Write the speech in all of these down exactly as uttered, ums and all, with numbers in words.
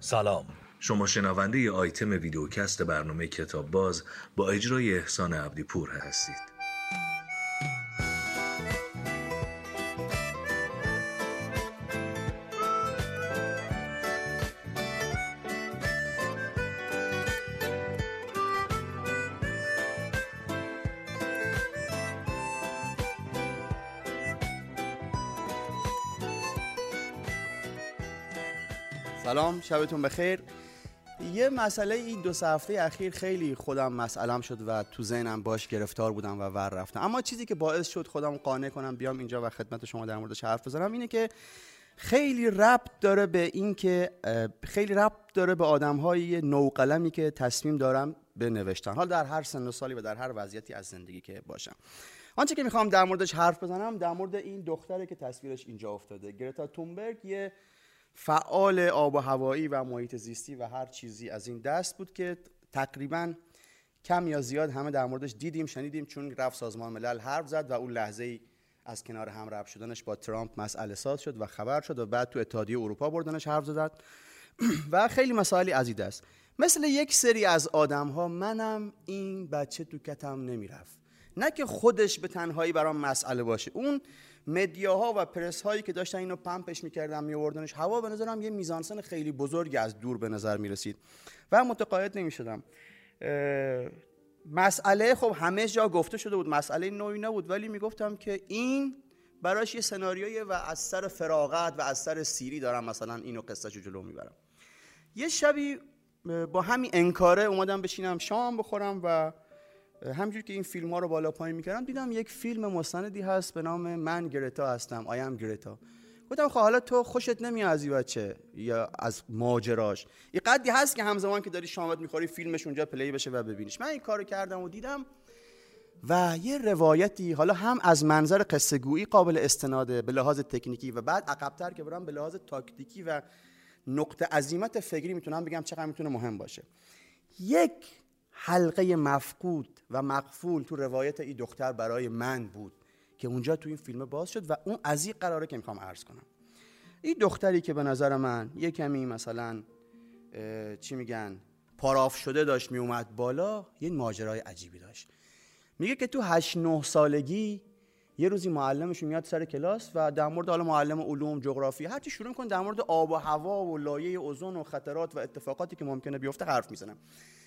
سلام. شما شنونده ی آیتم ویدیوکست برنامه کتاب باز با اجرای احسان عبدیپور هستید. سلام، شبتون بخیر. یه مسئله این دو سه هفته اخیر خیلی خودم مسئله‌ام شد و تو ذهنم باش گرفتار بودم و ور رفتم، اما چیزی که باعث شد خودم قانع کنم بیام اینجا و خدمت شما در موردش حرف بزنم اینه که خیلی ربط داره به این که خیلی ربط داره به آدم‌های نوقلمی که تصمیم دارم به نوشتن، حال در هر سن و سالی و در هر وضعیتی از زندگی که باشم. آنچه که می‌خوام در موردش حرف بزنم در مورد این دختره که تصویرش اینجا افتاده، گرتا تونبرگ، یه فعال آب و هوایی و محیط زیستی و هر چیزی از این دست بود که تقریباً کم یا زیاد همه در موردش دیدیم، شنیدیم، چون رفت سازمان ملل حرف زد و اون لحظه‌ای از کنار هم ربط شدنش با ترامپ مسئله ساز شد و خبر شد و بعد تو اتحادیه اروپا بردنش حرف زد و خیلی مسائلی از این دست. مثل یک سری از آدم‌ها منم این بچه تو کتم نمیرفت، نه که خودش به تنهایی برام مسئله باشه، اون مدیاها و پرس هایی که داشتن اینو پمپش می‌کردن می‌آوردنش هوا، به نظرم یه میزانسن خیلی بزرگی از دور به نظر می‌رسید و متقاعد نمی‌شدم. مسئله خب همه جا گفته شده بود، مسئله نوعی نبود، ولی می‌گفتم که این براش یه سناریویه و از سر فراغت و از سر سیری دارم مثلا اینو قصه‌شو جلو می‌برم. یه شبی با همین انکاره اومدم بشینم شام بخورم و همجور که این فیلم ها رو بالا پایین میکردم دیدم یک فیلم مستندی هست به نام من گرتا هستم، آی ام گرتا. گفتم خب حالا تو خوشت نمیاد از این بچه یا از ماجراش، یه قدری هست که همزمان که داری شامت میخوری فیلمش اونجا پلی بشه و ببینیش. من این کارو کردم و دیدم و یه روایتی، حالا هم از منظر قصه گویی قابل استناده به لحاظ تکنیکی و بعد عقب‌تر که برام به لحاظ تاکتیکی و نقطه عزیمت فکری میتونم بگم چقدر میتونه مهم باشه. یک حلقه مفقود و مقفول تو روایت این دختر برای من بود که اونجا تو این فیلم باز شد و اون از این قراره که میخوام عرض کنم. این دختری که به نظر من یه کمی مثلا چی میگن پاراف شده داشت میومد بالا، یه ماجرای عجیبی داشت. میگه که تو هشت نه سالگی یه روزی معلمش میاد سر کلاس و در مورد، حالا معلم علوم، جغرافی، هر چی، شروع می‌کنه در مورد آب و هوا و لایه اوزون و خطرات و اتفاقاتی که ممکنه بیفته حرف میزنه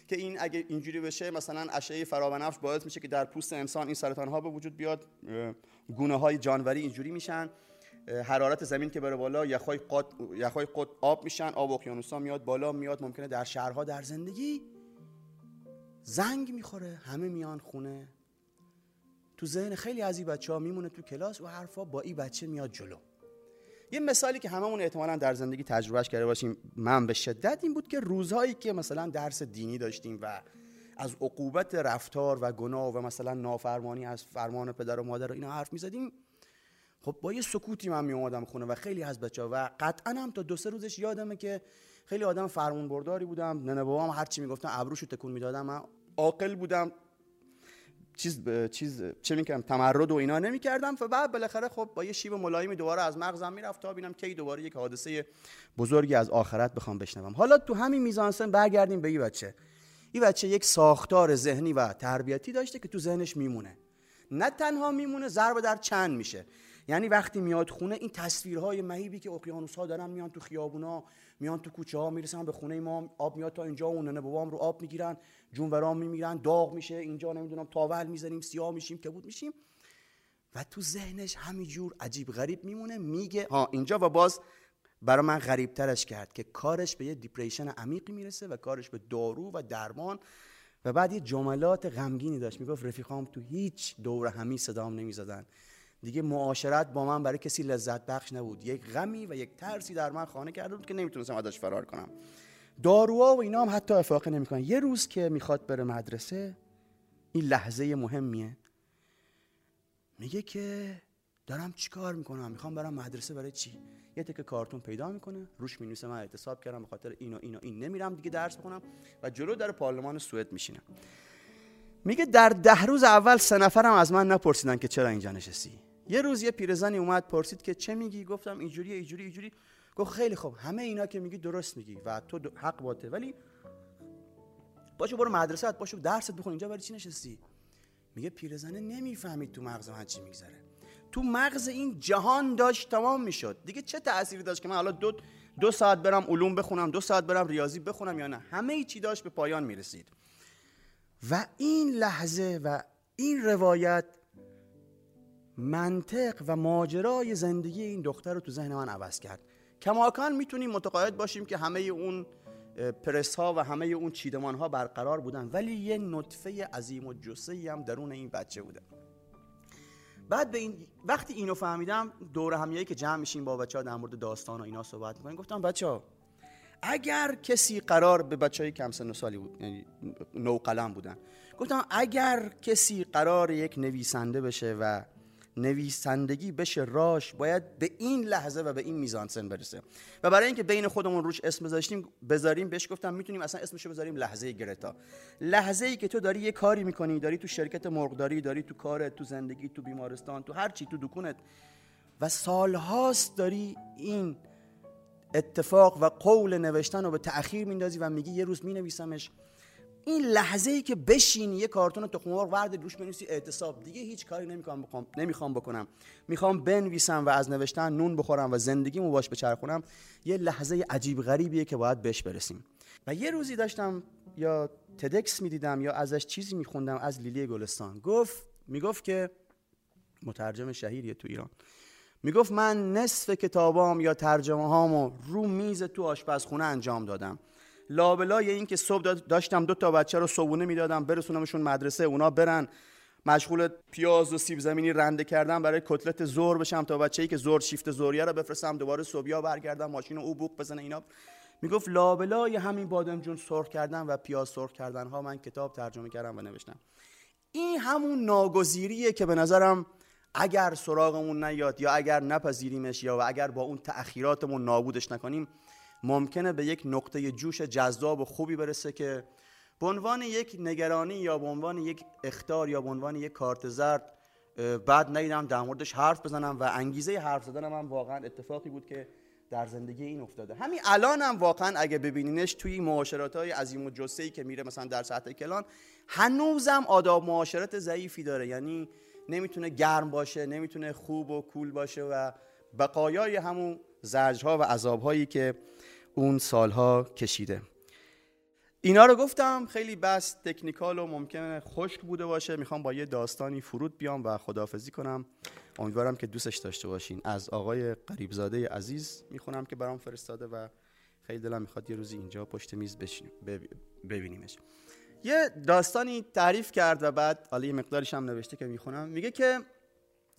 که این اگه اینجوری بشه مثلا اشعه فرابنفش باعث میشه که در پوست انسان این سرطان‌ها به وجود بیاد، گونه‌های جانوری اینجوری میشن، حرارت زمین که بره بالا یخ‌های قطب یخ‌های قطب آب میشن، آب اقیانوس‌ها میاد بالا، میاد ممکنه در شهرها، در زندگی زنگ میخوره، همه میان خونه. تو ذهن خیلی از این بچه‌ها میمونه تو کلاس و حرفا با این بچه میاد جلو. یه مثالی که هممون احتمالاً در زندگی تجربهش کرده باشیم، من به شدت، این بود که روزهایی که مثلا درس دینی داشتیم و از عقوبت رفتار و گناه و مثلا نافرمانی از فرمان پدر و مادر رو اینا حرف می‌زدیم، خب با یه سکوتی من میومدم خونه و خیلی از بچه‌ها و قطعاً هم تا دو سه روزش یادمه که خیلی آدم فرمان برداری بودم، ننه بابام هر چی میگفتن ابروشو تکون میدادم، من عاقل بودم، چیز چیز چه میگم تمرد و اینا نمیکردم و بعد بالاخره خب با یه شیب ملایمی دوباره از مغزم میرفت تا ببینم کی دوباره یک حادثه بزرگی از آخرت بخوام بشنوم. حالا تو همین میزانسن برگردیم به این بچه. این بچه یک ساختار ذهنی و تربیتی داشته که تو ذهنش میمونه، نه تنها میمونه، ضرب در چند میشه. یعنی وقتی میاد خونه این تصویرهای مهیبی که اقیانوس‌ها دارن میان تو خیابونا، میان تو کوچه‌ها، میرسن به خونه ما، آب میاد تا اینجا، اون ننه بابام رو آب میگیرن، جونورام میمیرن، داغ میشه، اینجا نمیدونم تاول میزنیم، سیاه میشیم، کبود میشیم و تو ذهنش همینجور عجیب غریب میمونه. میگه ها اینجا و باز برای من غریبترش کرد که کارش به یه دیپریشن عمیقی میرسه و کارش به دارو و درمان و بعد یه جملات غمگینی داشت. میگفت رفیقام تو هیچ دور همی صدام نمیزدن، دیگه معاشرت با من برای کسی لذت بخش نبود، یک غمی و یک ترسی در من خانه کرده بود که نمیتونستم ازش فرار کنم، داروها و اینا هم حتی افاقه نمیکنن. یه روز که میخواد بره مدرسه، این لحظه مهمیه، میگه که دارم چیکار میکنم، میخوام برم مدرسه، برای چی؟ یه تکه کارتون پیدا میکنه، روش مینویسه من اعتصاب کردم، به خاطر این و این و این نمیرم دیگه درس بخونم و جلو در پارلمان سوئد میشینم. میگه در ده روز اول سه نفرم از من نپرسیدن که چرا اینجا نشستی. یه روز یه پیرزنی اومد پرسید که چه میگی؟ گفتم اینجوری اینجوری اینجوری. گفت خیلی خوب، همه اینا که میگی درست میگی و تو حق باته، ولی باشو برو مدرسه، باشو درست بخون، اینجا برای چی نشستی؟ میگه پیرزنه نمیفهمید تو مغز من چی میگذره، تو مغز این جهان داشت تمام میشد. دیگه چه تأثیری داشت که من حالا دو دو ساعت برم علوم بخونم، دو ساعت برم ریاضی بخونم یا نه؟ همه چی داشت به پایان میرسید. و این لحظه و این روایت منطق و ماجرای زندگی این دختر رو تو ذهن من عوض کرد. کماکان میتونیم متقاعد باشیم که همه اون پرس ها و همه اون چیدمان ها برقرار بودن، ولی یه نطفه عظیم و جثه‌ای هم درون این بچه بوده. بعد به این وقتی اینو فهمیدم، دوره همیایی که جمع میشیم با بچه‌ها در مورد داستان و اینا صحبت می‌کنیم، گفتم بچه‌ها اگر کسی قرار به بچه‌های کم سن و سالی بود، یعنی نو قلم بودن، گفتم اگر کسی قرار یک نویسنده بشه و نویسندگی بشه راش، باید به این لحظه و به این میزانسن برسه. و برای اینکه بین خودمون روش اسم بذاشتیم بذاریم، بهش گفتم میتونیم اصلا اسمشو بذاریم لحظه گرتا. لحظه‌ای که تو داری یه کاری میکنی، داری تو شرکت مرغداری، داری تو کارت، تو زندگی، تو بیمارستان، تو هر چی، تو دکونت، و سالهاست داری این اتفاق و قول نوشتن رو به تأخیر میندازی و میگی یه روز مینویسمش. این لحظه‌ای که بشینی یه کارتون تخم مرغ ورد روش بنویسی اعتصاب، دیگه هیچ کاری نمی‌کنم بکنم، نمی‌خوام بکنم، می‌خوام بنویسم و از نوشتن نون بخورم و زندگیمو باش بچرخونم، یه لحظه عجیب غریبیه که باید بهش برسیم. و یه روزی داشتم یا تدکس می‌دیدم یا ازش چیزی می‌خوندم از لیلی گلستان. گفت میگفت که مترجم شهیریه تو ایران، میگفت من نصف کتابام یا ترجمه‌هامو رو میز تو آشپزخونه انجام دادم، لابلای این که صبح داشتم دو تا بچه رو صبحونه میدادم برسونمشون مدرسه، اونا برن مشغول پیاز و سیب زمینی رنده کردن برای کتلت ظهر بشم، تا بچه‌ای که ظهر شیفت ظهریه رو بفرستم دوباره صبحیا برگردم ماشین او بوق بزنه اینا. میگفت لابلای همین بادام جون سرخ کردن و پیاز سرخ کردن ها من کتاب ترجمه کردم و نوشتم. این همون ناگزیریه که به نظرم اگر سراغمون نیاد یا اگر نپذیریمش یا اگر با اون تأخیراتمون نابودش نکنیم، ممکنه به یک نقطه جوش جذاب و خوبی برسه که به عنوان یک نگرانی یا به عنوان یک اخطار یا به عنوان یک کارت زرد بعد ندیدم در موردش حرف بزنم. و انگیزه حرف زدنم هم واقعا اتفاقی بود که در زندگی این افتاده. همین الان هم واقعا اگه ببینینش توی معاشرات‌های عظیم و جثه‌ای که میره مثلا در سطح کلان، هنوزم آداب معاشرت ضعیفی داره، یعنی نمیتونه گرم باشه، نمیتونه خوب و کول باشه و بقایای همون زجرها و عذابهایی که اون سالها کشیده. اینا رو گفتم، خیلی بس تکنیکال و ممکنه خشک بوده باشه. میخوام با یه داستانی فرود بیام و خداحافظی کنم. امیدوارم که دوستش داشته باشین. از آقای قریبزاده عزیز میخونم که برام فرستاده و خیلی دلم میخواد یه روزی اینجا پشت میز بشینیم ببینیمش. یه داستانی تعریف کرد و بعد حالا یه مقدارش هم نوشته که میخونم. میگه که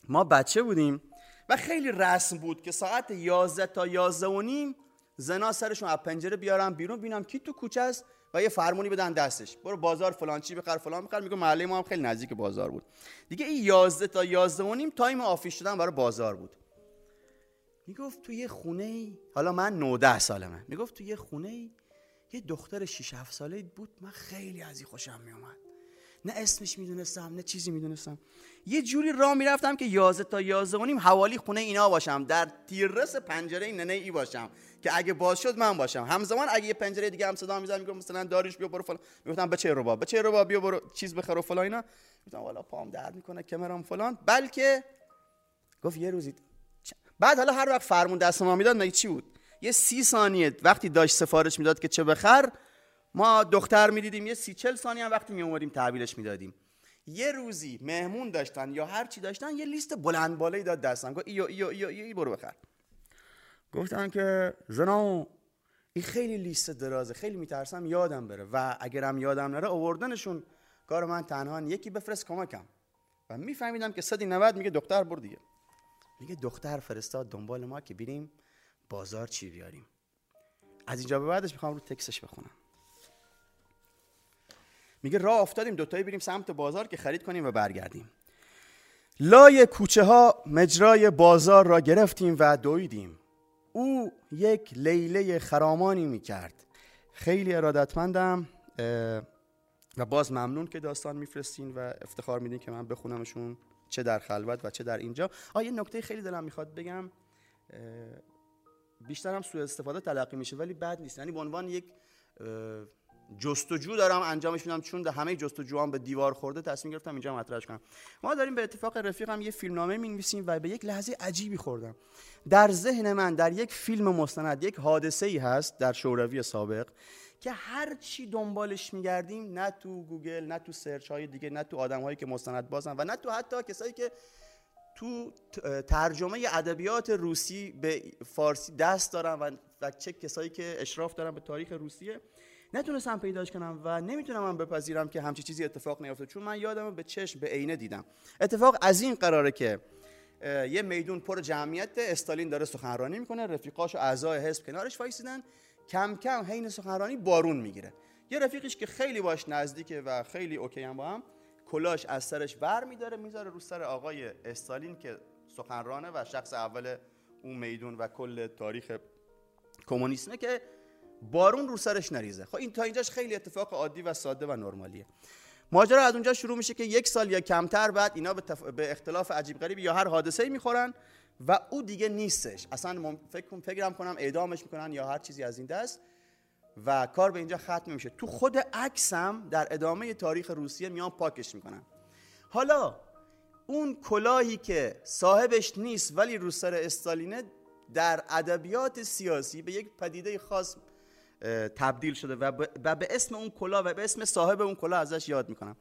ما بچه بودیم و خیلی رسم بود که ساعت یازده تا یازده و نیم زنا سرشون از پنجره بیارن بیرون، ببینم کی تو کوچه است و یه فرمونی بدن دستش، برو بازار فلان چی بخر فلان بخر. میگه محله ما هم خیلی نزدیک بازار بود دیگه. این یازده تا یازده و نیم تایم آفیش شدن برای بازار بود. میگفت تو یه خونه‌ای، حالا من نوزده سالمه، میگفت تو یه خونه‌ای یه دختر شش هفت ساله بود، من خیلی از این خوشم میومد، نه اسمش میدونستم نه چیزی میدونستم. یه جوری راه میرفتم که یازده تا یازده و نیم حوالی خونه اینا باشم، در تیررس پنجره ننه ای باشم که اگه باز شد من باشم. همزمان اگه یه پنجره دیگه هم صدا میزد میگفت مثلا داریوش بیا برو فلان، میگفتم بچه رو با بچه رو با بیا برو چیز بخر و فلان اینا، میگفتم والا پام درد میکنه کمرم فلان. بلکه گفت یه روزی بعد، حالا هر وقت فرمون دست ما میداد مگه چی بود، یه سی ثانیه وقتی داشت سفارش میداد که چه بخر، ما دختر میدیدیم، یه سی چل ثانیه هم وقتی می اومدیم تحویلش میدادیم. یه روزی مهمون داشتن یا هر چی داشتن، یه لیست بلند بالایی داد دستم، گفت ایو ایو ایو ایو ای برو بخر. گفتن که زنا این خیلی لیست درازه، خیلی میترسم یادم بره و اگرم یادم نره آوردنشون کار من تنها، یکی بفرست کمکم. و میفهمیدم که صد و نود میگه دختر برو دیگه، میگه دختر فرستاد دنبال ما که بریم بازار چی بیاریم. از اینجا به بعدش میخوام رو تکسش بخونم. میگه راه افتادیم دوتایی بریم سمت بازار که خرید کنیم و برگردیم. لای کوچه ها مجرای بازار را گرفتیم و دویدیم. او یک لیله خرامانی میکرد. خیلی ارادتمندم و باز ممنون که داستان میفرستین و افتخار میدین که من بخونمشون، چه در خلوت و چه در اینجا. آه یه نکته خیلی دلم میخواد بگم، بیشتر هم سوء استفاده تلقی میشه ولی بد نیست. یعنی به عنوان یک جستجو دارم انجامش میدم، چون ده همه جستجوام به دیوار خورده تصمیم گرفتم اینجا مطرحش کنم. ما داریم به اتفاق رفیقم یه فیلمنامه می‌نویسیم و به یک لحظه عجیبی خوردم. در ذهن من در یک فیلم مستند یک حادثه‌ای هست در شوروی سابق که هر چی دنبالش می‌گردیم، نه تو گوگل، نه تو سرچ‌های دیگه، نه تو آدم‌هایی که مستند بازن و نه تو حتی کسایی که تو ترجمه ادبیات روسی به فارسی دست دارن و چه کسایی که اشراف دارن به تاریخ روسیه، نتونستم پیداش کنم و نمیتونم من بپذیرم که همچین چیزی اتفاق نیفته، چون من یادم به چشم به عینه دیدم. اتفاق از این قراره که یه میدون پر جمعیت، استالین داره سخنرانی میکنه، رفیقاش و اعضای حزب کنارش وایسیدن، کم کم حین سخنرانی بارون میگیره. یه رفیقش که خیلی باش نزدیکه و خیلی اوکی هم با هم، کلاش از سرش بر میداره میذاره رو سر آقای استالین که سخنرانه و شخص اول اون میدون و کل تاریخ کمونیسمه که بارون رو سرش نریزه. خب این تا اینجاش خیلی اتفاق عادی و ساده و نرمالیه. ماجرا از اونجا شروع میشه که یک سال یا کمتر بعد اینا به, تف... به اختلاف عجیب غریب یا هر حادثه‌ای میخورن و او دیگه نیستش. اصلا مم... فکر فکرم کنم اعدامش میکنن یا هر چیزی از این دست و کار به اینجا ختم میشه. تو خود عکسم در ادامه تاریخ روسیه میان پاکش میکنن. حالا اون کلاهی که صاحبش نیست ولی رو سر استالینه در ادبیات سیاسی به یک پدیده خاص تبدیل شده و به اسم اون کلا و به اسم صاحب اون کلا ازش یاد میکنم.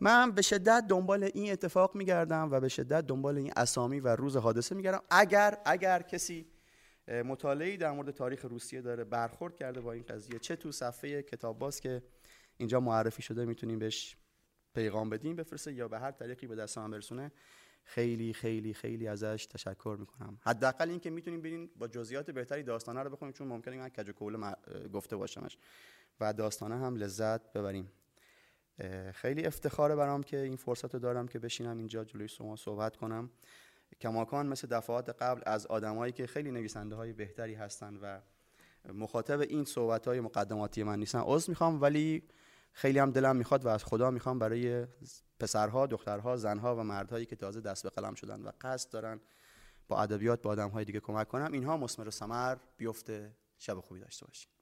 من به شدت دنبال این اتفاق میگردم و به شدت دنبال این اسامی و روز حادثه میگردم. اگر اگر کسی مطالعه‌ای در مورد تاریخ روسیه داره، برخورد کرده با این قضیه، چه تو صفحه کتاب باز که اینجا معرفی شده میتونیم بهش پیغام بدیم بفرسته یا به هر طریقی به دست من برسونه، خیلی خیلی خیلی ازش تشکر میکنم. حداقل این که میتونیم ببینیم با جزئیات بهتری داستانه رو بخونیم، چون ممکنه من کج و کول گفته باشمش و داستانه هم لذت ببریم. خیلی افتخاره برام که این فرصت رو دارم که بشینم اینجا جلوی شما صحبت کنم، کماکان مثل دفعات قبل از آدمایی که خیلی نویسنده های بهتری هستن و مخاطب این صحبت های مقدماتی من نیستن. عذر میخوام، ولی خیلی هم دلم میخواد و از خدا میخوام برای پسرها، دخترها، زنها و مردهایی که تازه دست به قلم شدن و قصد دارن با ادبیات با آدمهای دیگه کمک کنم. اینها مثمر و ثمر بیفته. شب خوبی داشته باشید.